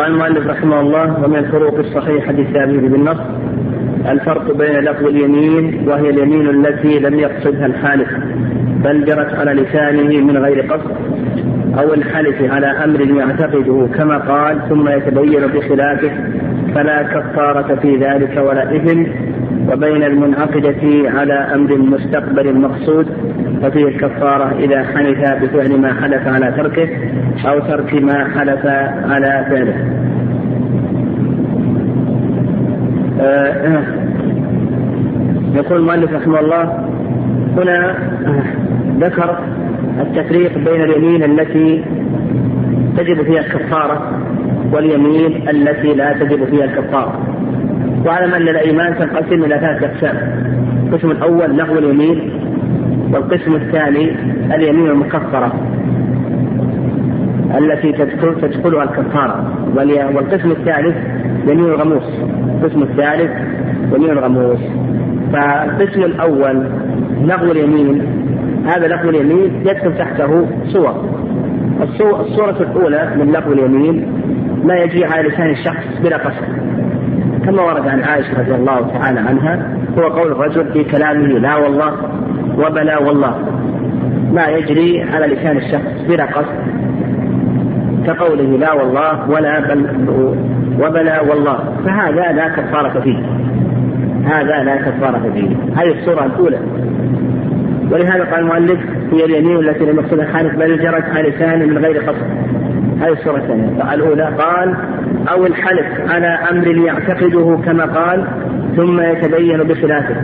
قال المؤلف رحمه الله: ومن الفروق الصحيحة حديث أبيه بالنص الفرق بين لفظ اليمين وهي اليمين التي لم يقصدها الحالف بل جرت على لسانه من غير قصد، أو الحلف على أمر يعتقده كما قال ثم يتبين بخلافه فلا كفارة في ذلك ولا إثم، وبين المنعقدة على أمر مستقبل المقصود ففيه الكفارة إذا حلف بفعل ما حلف على تركه أو ترك ما حلف على فعله. يقول المؤلف رحمه الله: هنا ذكر التفريق بين اليمين التي تجب فيها الكفارة واليمين التي لا تجب فيها الكفارة. وعلم أن الأيمان تنقسم إلى ثلاث أقسام: القسم الأول لغو اليمين، والقسم الثاني اليمين المكفرة التي تدخلها الكفارة، والقسم الثالث يمين الغموس. فالقسم الأول لغو اليمين، هذا لغو اليمين يدخل تحته صور. الصورة الأولى من لغو اليمين ما يجري على لسان الشخص بلا قصد، كما ورد عن عائشة رضي الله تعالى عنها، هو قول الرجل في كلامه لا والله وبلا والله، ما يجري على لسان الشخص بلا قصد، كقوله لا والله وبلا والله، فهذا لا كفارة فيه، هذه الصورة الأولى. ولهذا قال المؤلف: هي اليمين التي لم يقصدها الحالف بل جرت على لسانه من غير قصد. هذه الصورة الثانية. الأولى قال: أو الحلف على أمر يعتقده كما قال ثم يتبين بخلافه،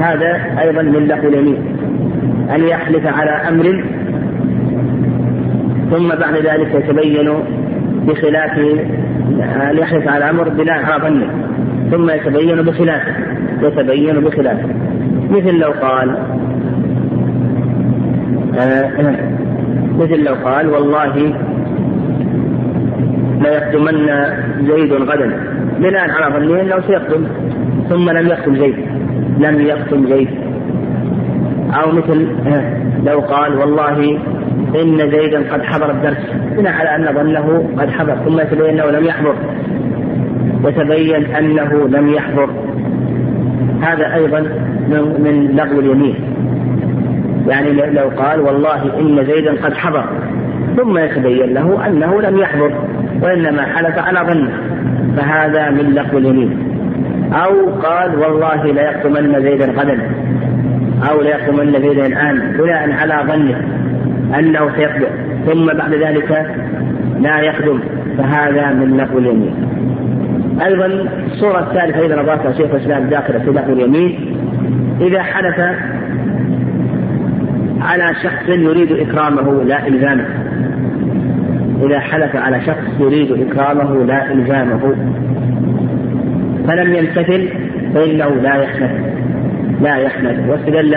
هذا أيضا من لغو اليمين، أن يحلف على أمر ثم بعد ذلك يتبين بخلافه، أن يحلف على أمر بلا ظنه ثم يتبين بخلافه مثل لو قال والله لا يقدمن زيد غدا، بناء على ظنين لو سيقدم ثم لم يقدم زيد أو مثل لو قال والله إن زيدا قد حضر الدرس، بناء على أن ظنه قد حضر ثم يتبين أنه لم يحضر هذا أيضا من لغو اليمين. يعني لو قال والله إن زيدا قد حضر ثم يتبين له أنه لم يحضر وإنما حلف على ظنه، فهذا من لغو اليمين. أو قال والله لا يقتمن زيدا غدا أو لا يقتمن زيدا الآن، بناء على ظنه أنه سيقدم ثم بعد ذلك لا يقدم، فهذا من لغو اليمين. أيضا الصورة الثالثة أيضا أضافها شيخ الإسلام داخل في لغو اليمين: إذا حلف على شخص يريد إكرامه لا إلزامه، فلم يمتثل فإنه لا يحمل واستدل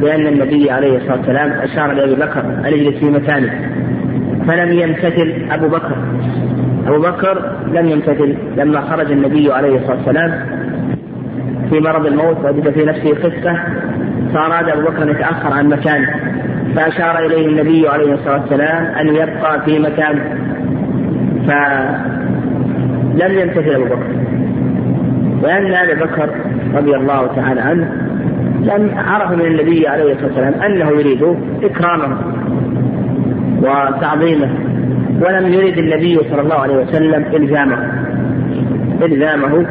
بأن النبي عليه الصلاة والسلام أشار لأبي بكر أن يجلس في مكانه، فلم يمتثل أبو بكر، لم يمتثل لما خرج النبي عليه الصلاة والسلام في مرض الموت وجد في نفسه خفة، فأراد أبو بكر أن يتأخر عن مكانه، فأشار إليه النبي عليه الصلاة والسلام أن يبقى في مكانه، فلم يمتثل أبو بكر، وأن أبي بكر رضي الله تعالى عنه لم عرف من النبي عليه الصلاة والسلام أنه يريد إكرامه وتعظيمه، ولم يريد النبي صلى الله عليه وسلم إلزامه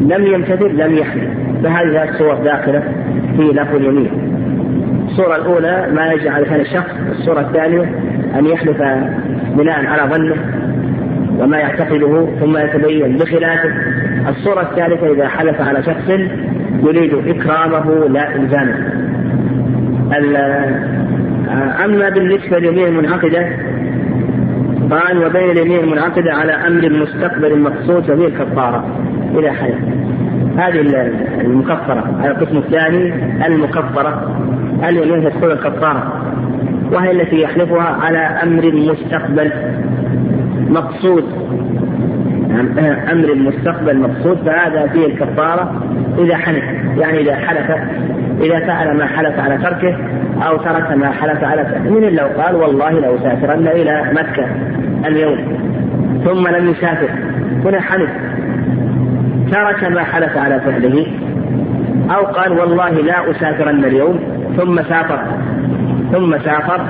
فلم يمتثل لم يحمل. فهذه الصور داخلة في لفظ اليمين. الصورة الأولى ما يجعل على لسان الشخص، الصورة الثانية أن يحلف بناء على ظنه وما يعتقده ثم يتبين بخلافه، الصورة الثالثة إذا حلف على شخص يريد إكرامه لا إلزامه. أما بالنسبة لليمين المنعقدة قال: وبين اليمين المنعقدة على أمر مستقبل المقصود ففيه الكفارة إلى حلف. هذه المكفرة. القسم الثاني المكفرة، اليمين تدخل الكفارة وهي التي يحلفها على أمر مستقبل مقصود، فهذا فيه الكفارة إذا حلف، يعني إذا فعل ما حلف على تركه أو ترك ما حلف على تركه. من لو قال والله لو سافرن إلى مكة اليوم، ثم لم يسافر هنا حلف، ترك ما حلف على فعله، أو قال والله لا أسافرن اليوم ثم سافر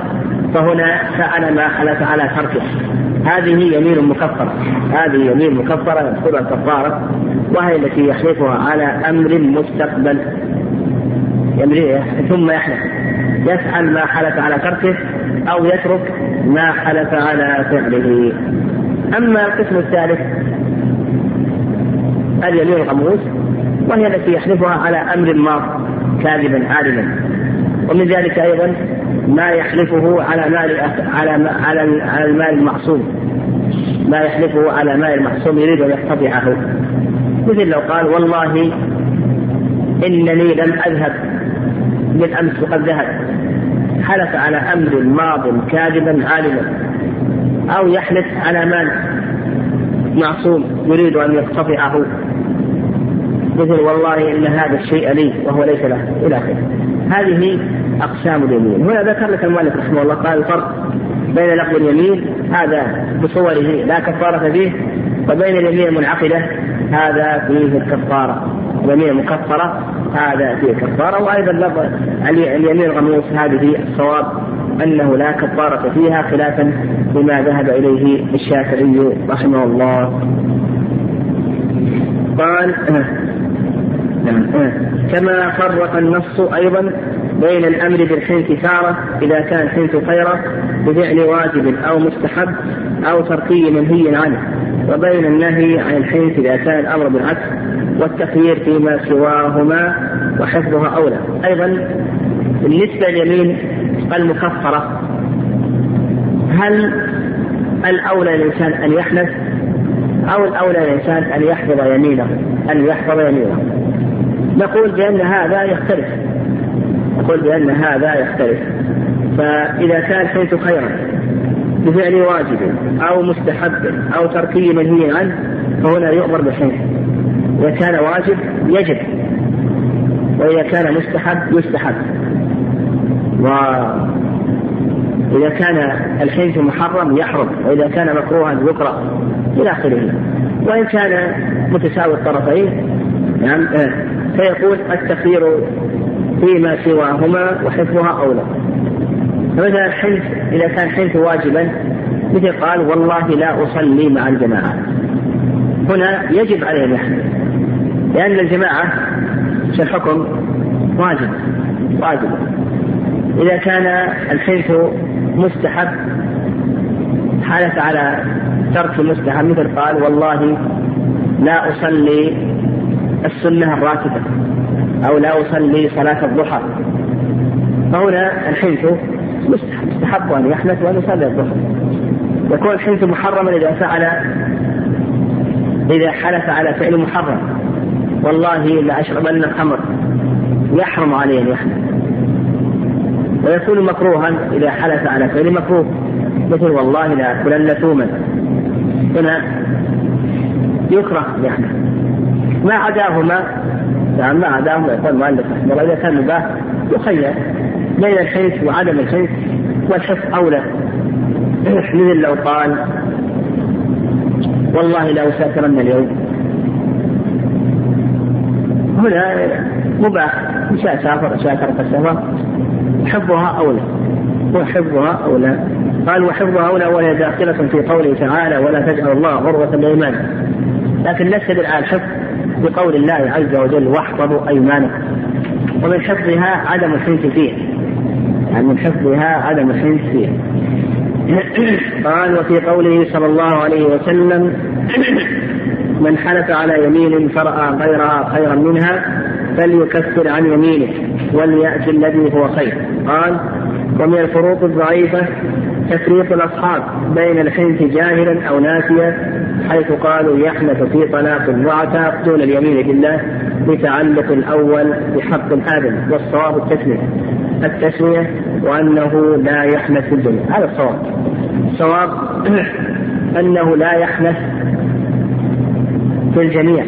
فهنا فعل ما حلف على تركه. هذه يمين مكفرة، يدخلها الكفارة، وهي التي يحلفها على أمر مستقبل يمريه ثم يحلف، يفعل ما حلف على تركه أو يترك ما حلف على فعله. أما القسم الثالث اليمين الغموس، وهي التي يحلفها على أمر ماض كاذبا عالما، ومن ذلك أيضا ما يحلفه على المال المعصوم، يريد أن يقتطعه، مثل لو قال والله إنني لم أذهب بالأمس وقد ذهب، حلف على أمر ماض كاذبا عالما، أو يحلف على مال معصوم يريد أن يقتطعه، مثل والله إن هذا الشيء لي وهو ليس له، إلى آخره. هذه أقسام اليمين. هنا ذكر لك المؤلف رحمه الله قال الفرق بين لفظ اليمين هذا بصوره لا كفارة فيه، وبين اليمين المنعقدة هذا فيه الكفارة، اليمين المكفرة هذا فيه الكفارة، وأيضا لفظ اليمين الغموس هذه الصواب أنه لا كفارة فيها، خلافا لما ذهب إليه الشافعي رحمه الله. قال كما فرق النص أيضا بين الأمر بالحنث تارة إذا كان حنث خيرة بفعل واجب أو مستحب أو تركي منهي عنه، وبين النهي عن الحنث إذا كان الأمر بالعكس والتخيير فيما سواهما وحفظها أولى. أيضا بالنسبة لليمين المكفرة، هل الأولى للإنسان أن يحنث أو الأولى للإنسان أن يحفظ يمينه؟ نقول بأن هذا يختلف، فإذا كان حيث خيرا بفعل واجب أو مستحب أو تركي منهي عنه فهنا يؤمر بالحنث، إذا كان واجب يجب، وإذا كان مستحب يستحب، وإذا كان الحنث محرم يحرم، وإذا كان مكروها يكره، إلى آخره. وإن كان متساوي الطرفين فيقول التخيير فيما سواهما وحفظها أولى. فمثلا الحنث إذا كان حنث واجبا، مثل قال والله لا أصلي مع الجماعة، هنا يجب عليه الحنث، لأن الجماعة في الحكم واجب. إذا كان الحنث مستحب، حالة على ترك المستحب، مثل قال والله لا أصلي السنة الراتبة أو لا أصلي صلاة الضحى، فهنا الحنث مستحب أن يحنث وأن يصلي الضحى. يكون الحنث محرما إذا حلف على فعل محرم، والله لأشربن الخمر، يحرم عليه أن يحنث. ويكون مكروها إذا حلف على فعل مكروه، مثل والله لأكلن ثوما، هنا يكره يحنث. ما عداهما يقول المؤلف رحمه الله إذا كان مباح يخير بين الحنث وعدم الحنث، والحفظ أولى، مثل لو قال والله لا أسافرن اليوم، هنا مباح، سافر حفظها أولى، قال وحفظها أولى، وهي داخلة في قوله تعالى ولا تجعل الله غرة الأيمان، لكن ليس بالآن حفظ بقول الله عز وجل واحفظوا أيمانكم، ومن حفظها عدم الحنث فيه، قال وفي قوله صلى الله عليه وسلم من حلف على يمين فرأى غيرها خيرا منها فليكفر عن يمينه وليأت الذي هو خير. قال ومن الفروق الضعيفة تفريق الأصحاب بين الحنث جاهلا أو ناسيا، حيث قالوا يحنث في طلاق الرعى دون اليمين بالله لتعلق الأول بحق الآدم، والصواب التسمية وأنه لا يحنث في الدنيا. هذا الصواب، أنه لا يحنث في الجميع،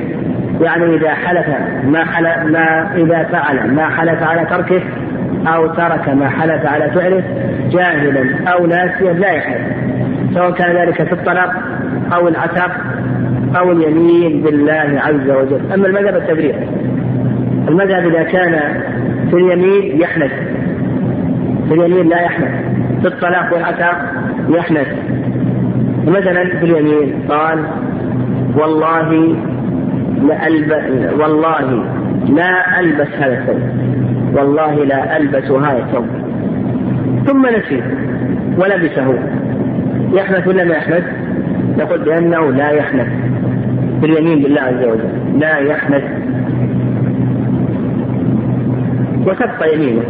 يعني إذا حلف إذا فعل ما حلف على تركه أو ترك ما حلف على فعله جاهلا أو ناسيا لا يحنث، سواء كان ذلك في الطلاق أو العتق أو اليمين بالله عز وجل. أما المذهب التبرير، المذهب إذا كان في اليمين يحنث، في اليمين لا يحنث، في الطلاق والعتق يحنث. مثلا في اليمين قال والله لا ألبس هذا الثوب، والله لا ألبس هذا الثوب، ثم نسي ولبسه، يحنث ولا ما يحنث؟ نقول بأنه لا يحنث، باليمين بالله عز وجل لا يحنث، وتبقى يمينه.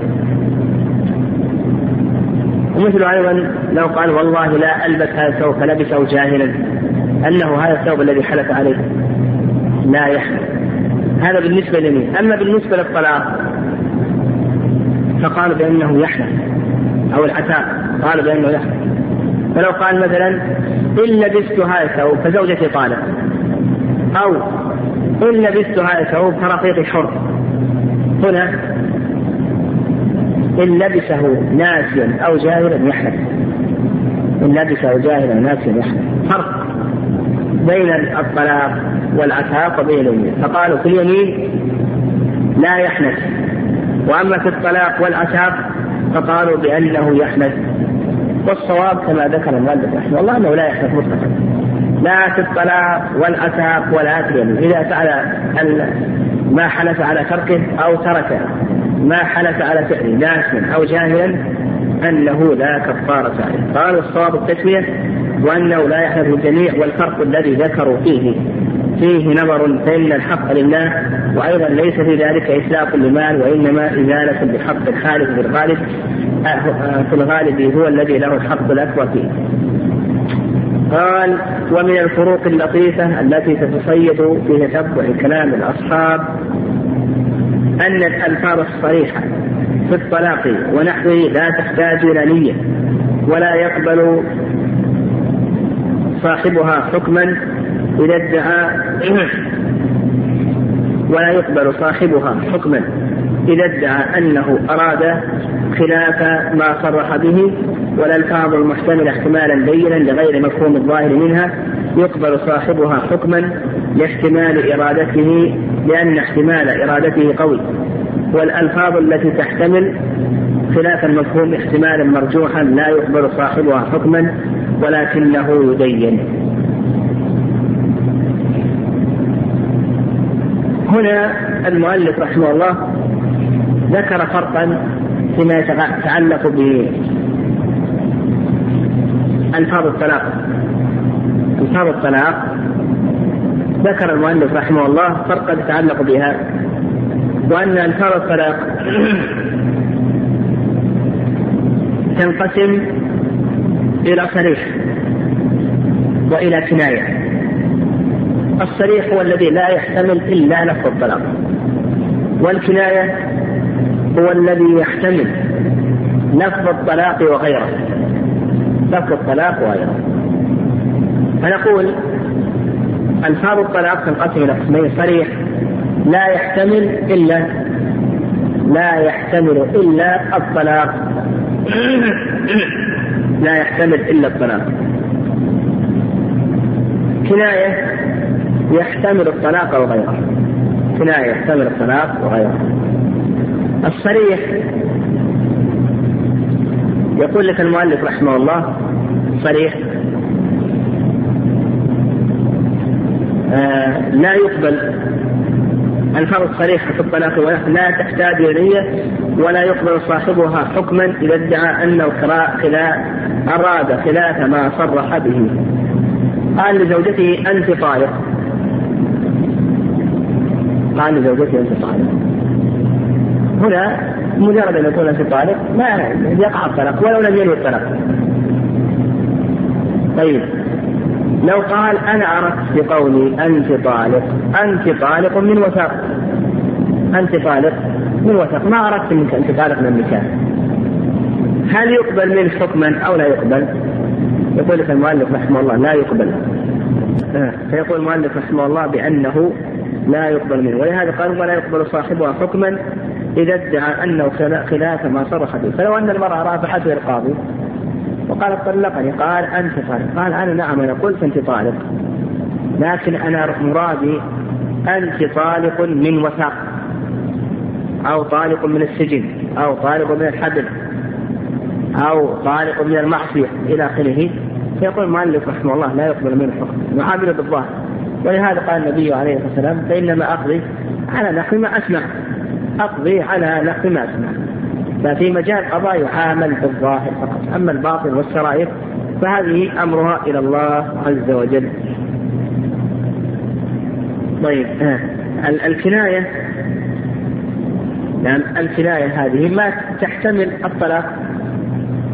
ومثل أيضا لو قال والله لا ألبس هذا الثوب فلبسه جاهلا أنه هذا الثوب الذي حلف عليه، لا يحنث. هذا بالنسبة لليمين. أما بالنسبة للطلاق فقال بأنه يحنث، أو العتاق قال بأنه يحنث. فلو قال مثلا إن لبست هذا الثوب فزوجتي طالق، أو إن لبست هذا الثوب فرقيقي حر، هنا إن لبسه ناسيا أو جاهلا يحنث، إن لبسه جاهلا ناسيا يحنث. فرق بين الطلاق والعتاق وبين اليمين. فقالوا في اليمين لا يحنث، وأما في الطلاق والعتاق فقالوا بأنه يحنث. والصواب كما ذكر المؤلف رحمه الله أنه لا يحنث مطلقا، لا في الطلاق والعتاق ولا في اليمين، إذا فعل ما حلف على تركه أو ترك ما حلف على فعله ناسيا أو جاهلا أنه لا كفارة عليه. قالوا الصواب التسمية، وأنه لا يحنث الجميع. والفرق الذي ذكروا فيه نظر، فإن الحق لله، وأيضا ليس في ذلك إسلاق للمال، وإنما إزالة بحق الخالق بالغالب، في الغالب هو الذي له الحق الأكبر فيه. قال ومن الفروق اللطيفة التي تتصيد في تتبع كلام الأصحاب أن الألفاظ الصريحة في الطلاق ونحوه لا تحتاج إلى نية، ولا يقبل صاحبها حكما إذا ادعى أنه أراد خلاف ما صرح به، والألفاظ المحتملة احتمالا بينا لغير مفهوم الظاهر منها يقبل صاحبها حكما لاحتمال إرادته، لأن احتمال إرادته قوي. والألفاظ التي تحتمل خلاف المفهوم احتمالا مرجوحا لا يقبل صاحبها حكما، ولكنه يدين. هنا المؤلف رحمه الله ذكر فرقا فيما يتعلق بألفاظ الطلاق. ألفاظ الطلاق ذكر المؤلف رحمه الله فرقا يتعلق بها، وأن ألفاظ الطلاق تنقسم إلى صريح وإلى كناية. الصريح هو الذي لا يحتمل إلا لفظ الطلاق، والكناية هو الذي يحتمل لفظ الطلاق وغيره، لفظ الطلاق وغيره. فنقول ألفاظ الطلاق تنقسم إلى قسمين: صريح لا يحتمل إلا الطلاق، لا يحتمل إلا الطلاق. كناية يحتمل الطلاق وغيره، كناية يحتمل الطلاق وغيره. الصريح يقول لك المؤلف رحمه الله صريح لا يقبل. الفرق الصريح في الطلاق لا تحتاج إليه، ولا يقبل صاحبها حكما إذا ادعى أنه أراد خلاف ما صرح به. قال لزوجته أنت طالق. هنا مجرد أن يكون أنت طالق ما يقع الطلاق ولو لم ينوي الطلاق. طيب لو قال أنا أردت بقولي أنت طالق من وثاق، ما أردت منك أنت طالق من النكاح، هل يقبل منه حكما أو لا يقبل؟ يقول لك المؤلف رحمه الله لا يقبل. فيقول المؤلف رحمه الله بأنه لا يقبل منه، ولهذا قال ولا يقبل صاحبها حكما إذا ادعى أنه خلاف ما صرح به. فلو أن المرأة رافعته القاضي وقال طلقني. قال أنت طالق؟ قال أنا نعم أنا قلت أنت طالق، لكن أنا مرادي أنت طالق من وثاق، أو طالق من السجن، أو طالق من الحبل، أو طالق من المعصية إلى آخره. فيقول المؤلف رحمه الله لا يقبل من الحكم يعامل بالظاهر. ولهذا قال النبي عليه الصلاة والسلام فإنما أقضي على نحو ما أسمع، أقضي على نحو ما أسمع. ففي مجال قضاء يعامل بالظاهر فقط، أما الباطل والسرائر فهذه أمرها إلى الله عز وجل. طيب الكناية، لأن يعني الكناية هذه ما تحتمل الطلاق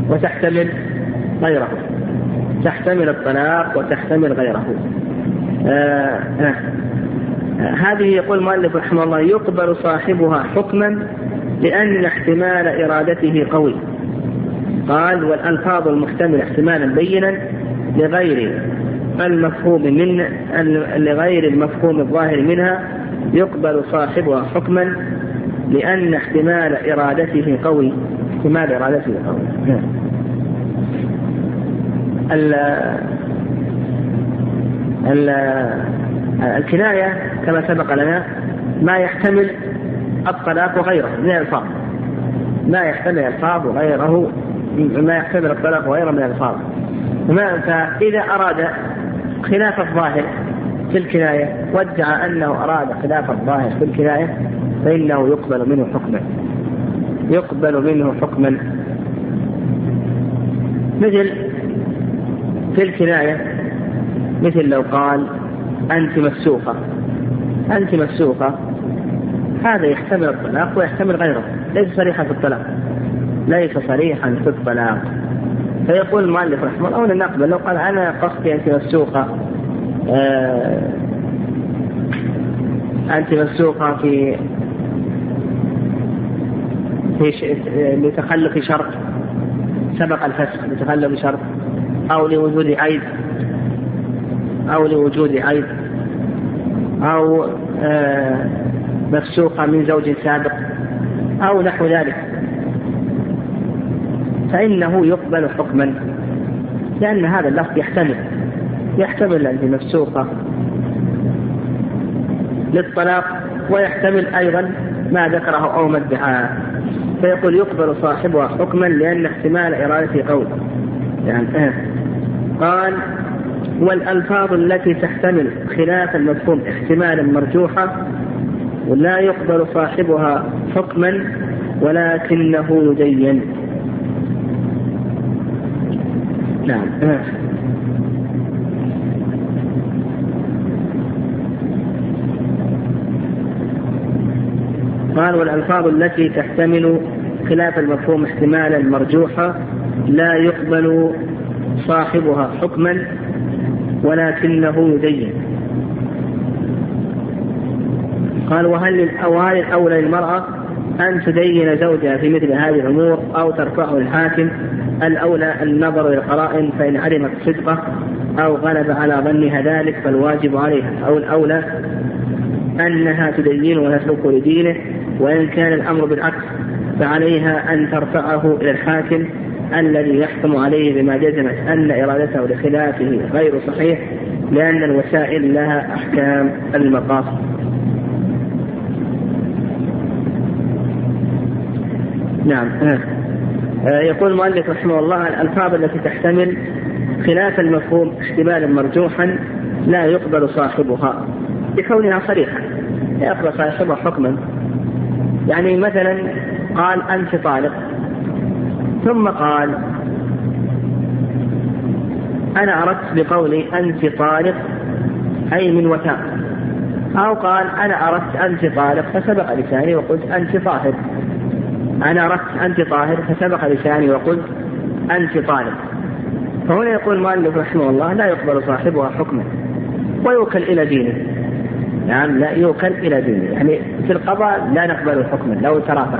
وتحتمل غيره، تحتمل الطلاق وتحتمل غيره. هذه يقول المؤلف رحمه الله يقبل صاحبها حكما لأن احتمال إرادته قوي. قال والألفاظ المحتمل احتمالا بينا لغير المفهوم الظاهر منها يقبل صاحبها حكما لأن احتمال إرادته قوي. احتمال إرادته قوي. الكناية كما سبق لنا ما يحتمل الطلاق وغيره من الألفاظ، ما يحتمل الألفاظ وغيره، ما يحتمل الطلاق وغيره من الألفاظ. فإذا أراد خلاف الظاهر في الكناية وادعى أنه أراد خلاف الظاهر في الكناية فإنه يقبل منه حكما، يقبل منه حكما. مثل في الكناية مثل لو قال أنت مفسوقة، أنت مفسوقة، هذا يحتمل الطلاق ويحتمل غيره، ليس صريحا في الطلاق، ليس صريحا في الطلاق. فيقول المؤلف رحمه الله أولا نقبل. لو قال أنا قصدي أنت مفسوقة، أنت مفسوقة في لتخلف شرط سبق الفسخ، لتخلف شرط أو لوجود عيب، أو لوجود عيب، أو مفسوقة من زوج سابق أو نحو ذلك، فإنه يقبل حكما، لأن هذا اللفظ يحتمل أنت مفسوقة للطلاق ويحتمل أيضا ما ذكره أو ما ادعاه. فيقول يقبل صاحبها حكما لأن احتمال إرادته قوي. قال والألفاظ التي تحتمل خلاف المفهوم احتمالا مرجوحا ولا يقبل صاحبها حكما ولكنه يدين. نعم. قال والألفاظ التي تحتمل خلاف المفهوم احتمالا مرجوحا لا يقبل صاحبها حكما ولكنه يدين. قال وهل الأولى للمرأة أن تدين زوجها في مثل هذه الأمور أو ترفعه الحاكم؟ الأولى النظر إلى القرائن، فإن علمت صدقه أو غلب على ظنها ذلك فالواجب عليها، أو الأولى أنها تدين وتترك لدينه، وإن كان الأمر بالعكس فعليها أن ترفعه إلى الحاكم الذي يحكم عليه بما جزمت أن إرادته لخلافه غير صحيح، لأن الوسائل لها أحكام المقاصد. نعم. يقول المؤلف رحمه الله الألفاظ التي تحتمل خلاف المفهوم احتمالا مرجوحا لا يقبل صاحبها لكونها صريحة، لا يقبل صاحبها حكما. يعني مثلا قال أنت طالق ثم قال أنا أردت بقولي أنت طالق أي من وثاق، أو قال أنا أردت أنت طالق فسبق لساني وقلت أنت طاهر، أنا أردت أنت طاهر فسبق لساني وقلت أنت طالق. فهنا يقول المؤلف رحمه الله لا يقبل صاحبها حكما ويوكل إلى دينه. نعم، لا يوكل إلى دينه، يعني في القضاء لا نقبل حكما لو ترافع،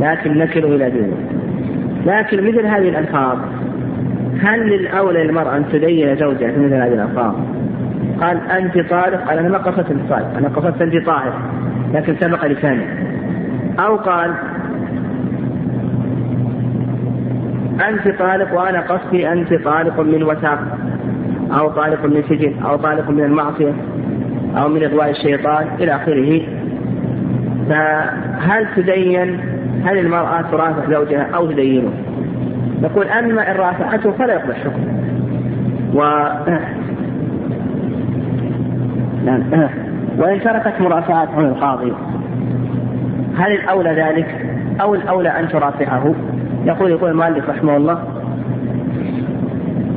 لكن نكله إلى دينه. لكن مثل هذه الألفاظ هل للأولى للمرأة أن تدين زوجها في مثل هذه الألفاظ؟ قال أنت طالق، أنا ما قصدت أنت طالق، أنا قصدت أنت طاهر لكن سبق لساني. أو قال أنت طالق وأنا قصدي أنت طالق من وثاق أو طالق من سجن أو طالق من المعصية أو من أضواء الشيطان إلى آخره. فهل تدين؟ هل المرأة ترافع زوجها أو تدينه؟ نقول أما إن رافعته فلا يقبل الحكم. وإن تركت مرافعات عن القاضي هل الأولى ذلك أو الأولى أن ترافعه؟ يقول المؤلف رحمه الله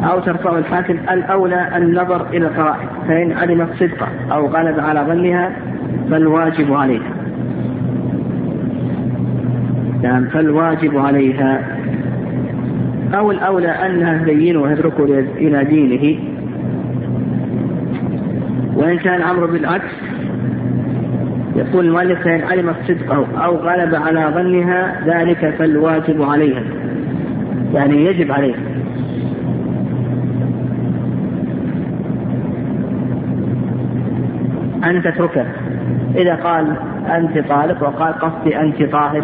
أو ترفع الحاكم. الأولى النظر إلى القرائن، فإن علمت صدقه أو غلب على ظنها فالواجب عليها. نعم فالواجب عليها. أو الأولى أنها تدينه ويتركه إلى دينه، وإن كان الأمر بالعكس يقول المؤلف فإن علمت صدقه أو غلب على ظنها ذلك فالواجب عليها، يعني يجب عليها. أن تتركه إذا قال أنت طالق وقال قصدي أنت طاهر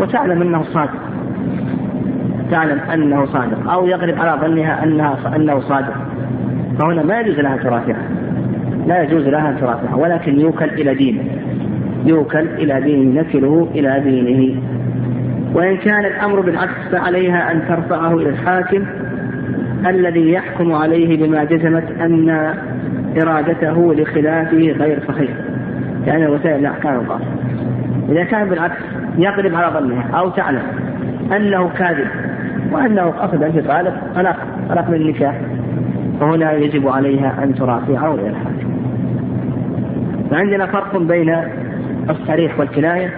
وتعلم أنه صادق، تعلم أنه صادق أو يغلب على ظنها أنه صادق، فهنا ما يجوز لها ترافعه، لا يجوز لها ترافعه، ولكن يوكل إلى دينه، يوكل إلى دينه، نكله إلى دينه. وإن كان الأمر بالعكس فعليها أن ترفعه إلى الحاكم الذي يحكم عليه بما جزمت أن إرادته لخلافه غير صحيح، يعني الوسائل الأحكام القاصرة. إذا كان بالعكس يقلب على ظنها أو تعلم أنه كاذب وأنه قصد أن يطالب طلاق من النكاح، فهنا يجب عليها أن ترافعه إلى الحاكم. فعندنا فرق بين الصريح والكناية،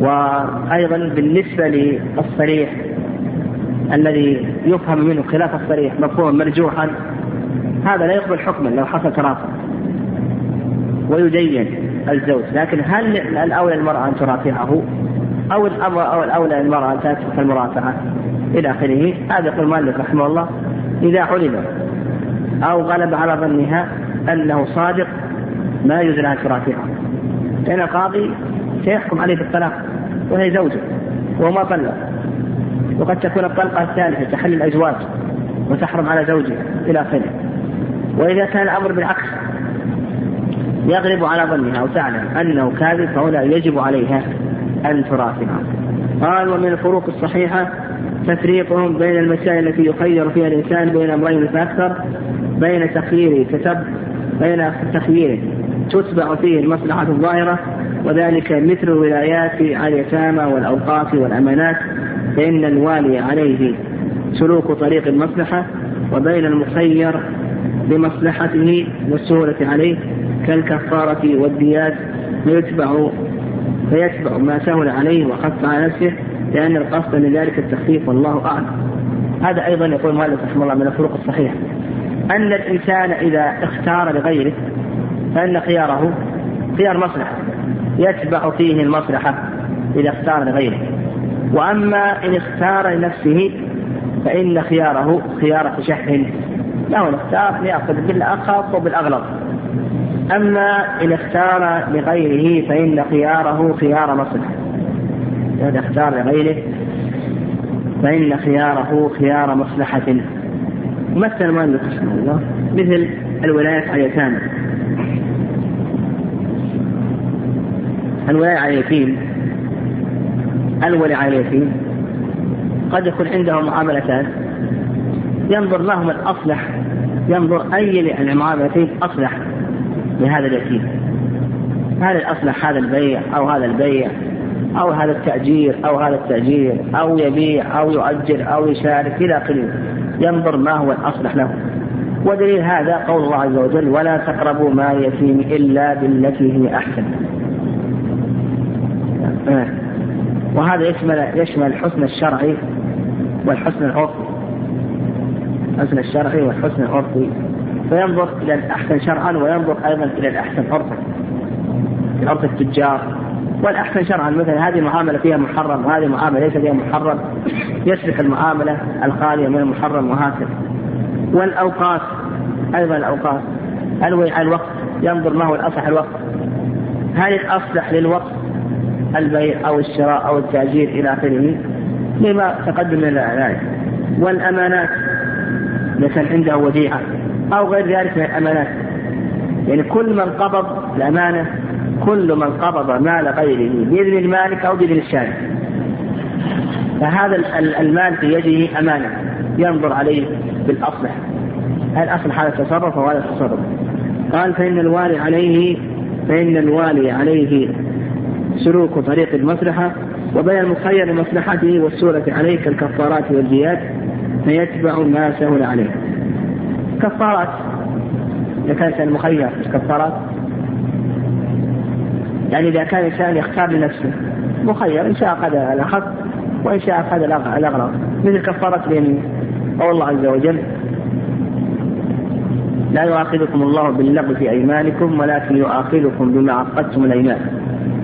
وأيضا بالنسبة للصريح الذي يفهم منه خلاف الصريح مفهوما مرجوحا، هذا لا يقبل حكما لو حصل ترافع ويدين الزوج. لكن هل الأولى المرأة أن ترافعه أو الأولى المرأة أن تترك المرافعة إلى آخره؟ هذا يقول المؤلف رحمه الله إذا علم أو غلب على ظنها أنه صادق ما يجوز لها أن ترافعه، لأن القاضي سيحكم عليه بالطلاق وهي زوجة وما طلق، وقد تكون الطلقة الثالثة تحل الأزواج وتحرم على زوجها إلى آخره. وإذا كان الأمر بالعكس يغلب على ظنها وتعلم أنه كاذب، فهنا يجب عليها أن ترافعه. قال ومن الفروق الصحيحة تفريقهم بين المسائل التي يخير فيها الإنسان بين أمرين فأكثر، بين تخيير تتبع فيه المصلحة الظاهرة، وذلك مثل الولايات على اليتامى والأوقاف والأمانات، فإن الوالي عليه سلوك طريق المصلحة، وبين المخير بمصلحته والسهولة عليه كالكفارة والديات فيتبع ما سهل عليه وخف على نفسه، لأن القصد من ذلك التخفيف والله أعلم. هذا أيضا يقول المؤلف رحمه الله من الفروق الصحيحة أن الإنسان إذا اختار لغيره فإن خياره خيار مصلحة، يتبع فيه المصلحة إذا اختار لغيره، وأما إن اختار لنفسه فإن خياره خيار تشحن، له الاختيار ليأخذ بالأخف وبالأغلب. أما إن اختار لغيره فإن خياره خيار مصلحة، إذا اختار لغيره فإن خياره خيار مصلحة. مثل ما نقسم الله مثل الولاية على اليتامى، الولاية على اليتيم، الولي على اليتيم قد يكون عندهم معاملتان، ينظر لهم الأصلح، ينظر أي المعاملتين أصلح لهذا اليتيم، هل الأصلح هذا البيع أو هذا البيع أو هذا التأجير أو هذا التأجير، أو يبيع أو يؤجر أو يشارك إلى آخره، ينظر ما هو الأصلح له. ودليل هذا قول الله عز وجل ولا تقربوا مال اليتيم إلا بالتي هي أحسن، وهذا يشمل الحسن الشرعي والحسن العرفي، الحسن الشرعي والحسن العرفي، فينظر إلى الأحسن شرعا وينظر أيضا إلى الأحسن عرفا، عرف التجار والأحسن شرعا، مثلا هذه معاملة فيها محرم وهذه معاملة ليس فيها محرم، يسلك المعاملة الخالية من المحرم وهكذا. والأوقات أيضا الأوقات، الوعي على الوقت، ينظر ما هو الأصح الوقت، هل الأصلح للوقت البيع أو الشراء أو التأجير إلى آخره، لما تقدم من الأعمال. والأمانات مثل عنده وديعة أو غير ذلك من الأمانات، يعني كل من قبض الأمانة، كل من قبض مال غيره بإذن المالك أو بإذن الشارع، فهذا المال في يده أمانة ينظر عليه بالأصلح، الأصل هذا التصرف وهذا التصرف. قال فإن الوالي عليه سلوك طريق المصلحة وبين المخير لمصلحته والسورة عليه كالكفارات والجياد، فيتبع ما سهل عليه. كفارات إذا كان المخير كفارات، يعني إذا كان الإنسان يختار لنفسه مخير، إن شاء أخذ الأخذ وإن شاء أخذ الأغلب، مثل كفارة اليمين. والله عز وجل لا يؤاخذكم الله باللغو في أيمانكم ولكن يؤاخذكم بما عقدتم الأيمان،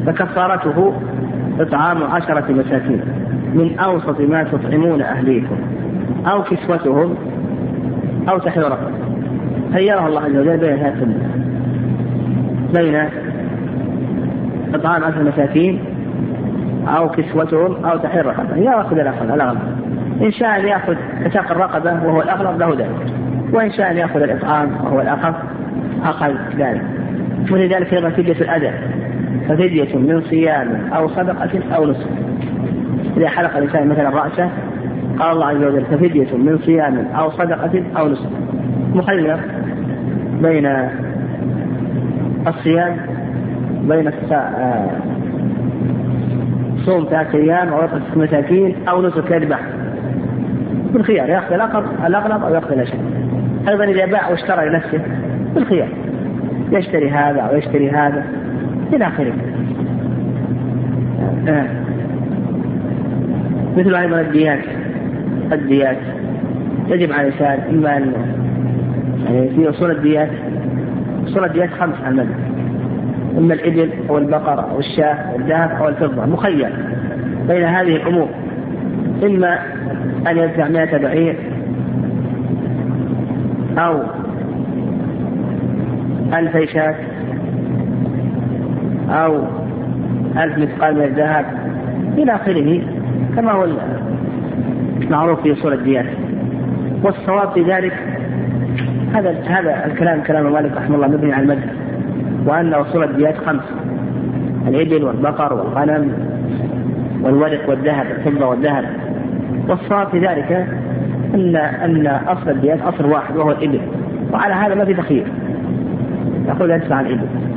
فكفارته إطعام 10 مساكين من أوسط ما تطعمون أهليكم أو كسوتهم أو تحرير رقبة. خيرها الله عز وجل بين إطعام 10 مساكين أو كسوتهم أو تحرير رقبة، يأخذ الأغلب، إن شاء أن يأخذ عتاق الرقبة وهو الأغلب له ذلك، وإن شاء أن يأخذ الإطعام وهو الأخف أخذ ذلك. ولذلك أيضا فدية الأذى، فدية من صيام أو صدقة أو نسك، إذا حلق الإنسان مثلا رأسه، قال الله عز وجل فدية من صيام أو صدقة أو نسك، مخير بين الصيام بين صوم 3 أيام أو 6 مساكين أو نسك يذبح بالخيار، يأخذ الأغلب أو يأخذ الأشد. أيضا إذا باع واشترى لنفسه بالخيار، يشتري هذا أو يشتري هذا إلى آخره. مثل أيضا الديات يجب على الإنسان إما أن في أصول الديات 5 على المذهب، إما الإبل أو البقرة أو الشاة أو الذهب أو الفضة، مخير بين هذه الأمور، إما أن يدفع 100 بعير أو 1000 شاة أو 1000 مثقال من الذهب إلى آخره، كما هو المعروف في صورة الديات. والصواب في ذلك هذا الكلام كلام المالك رحمه الله مبني على المذهب، وأن صورة الديات 5: الإبل والبقر والغنم والورق والذهب، الفضة والذهب. والصواب في ذلك أن أصل الديات أصل واحد وهو الإبل، وعلى هذا ما في تخيير، يقول لا تدفع الإبل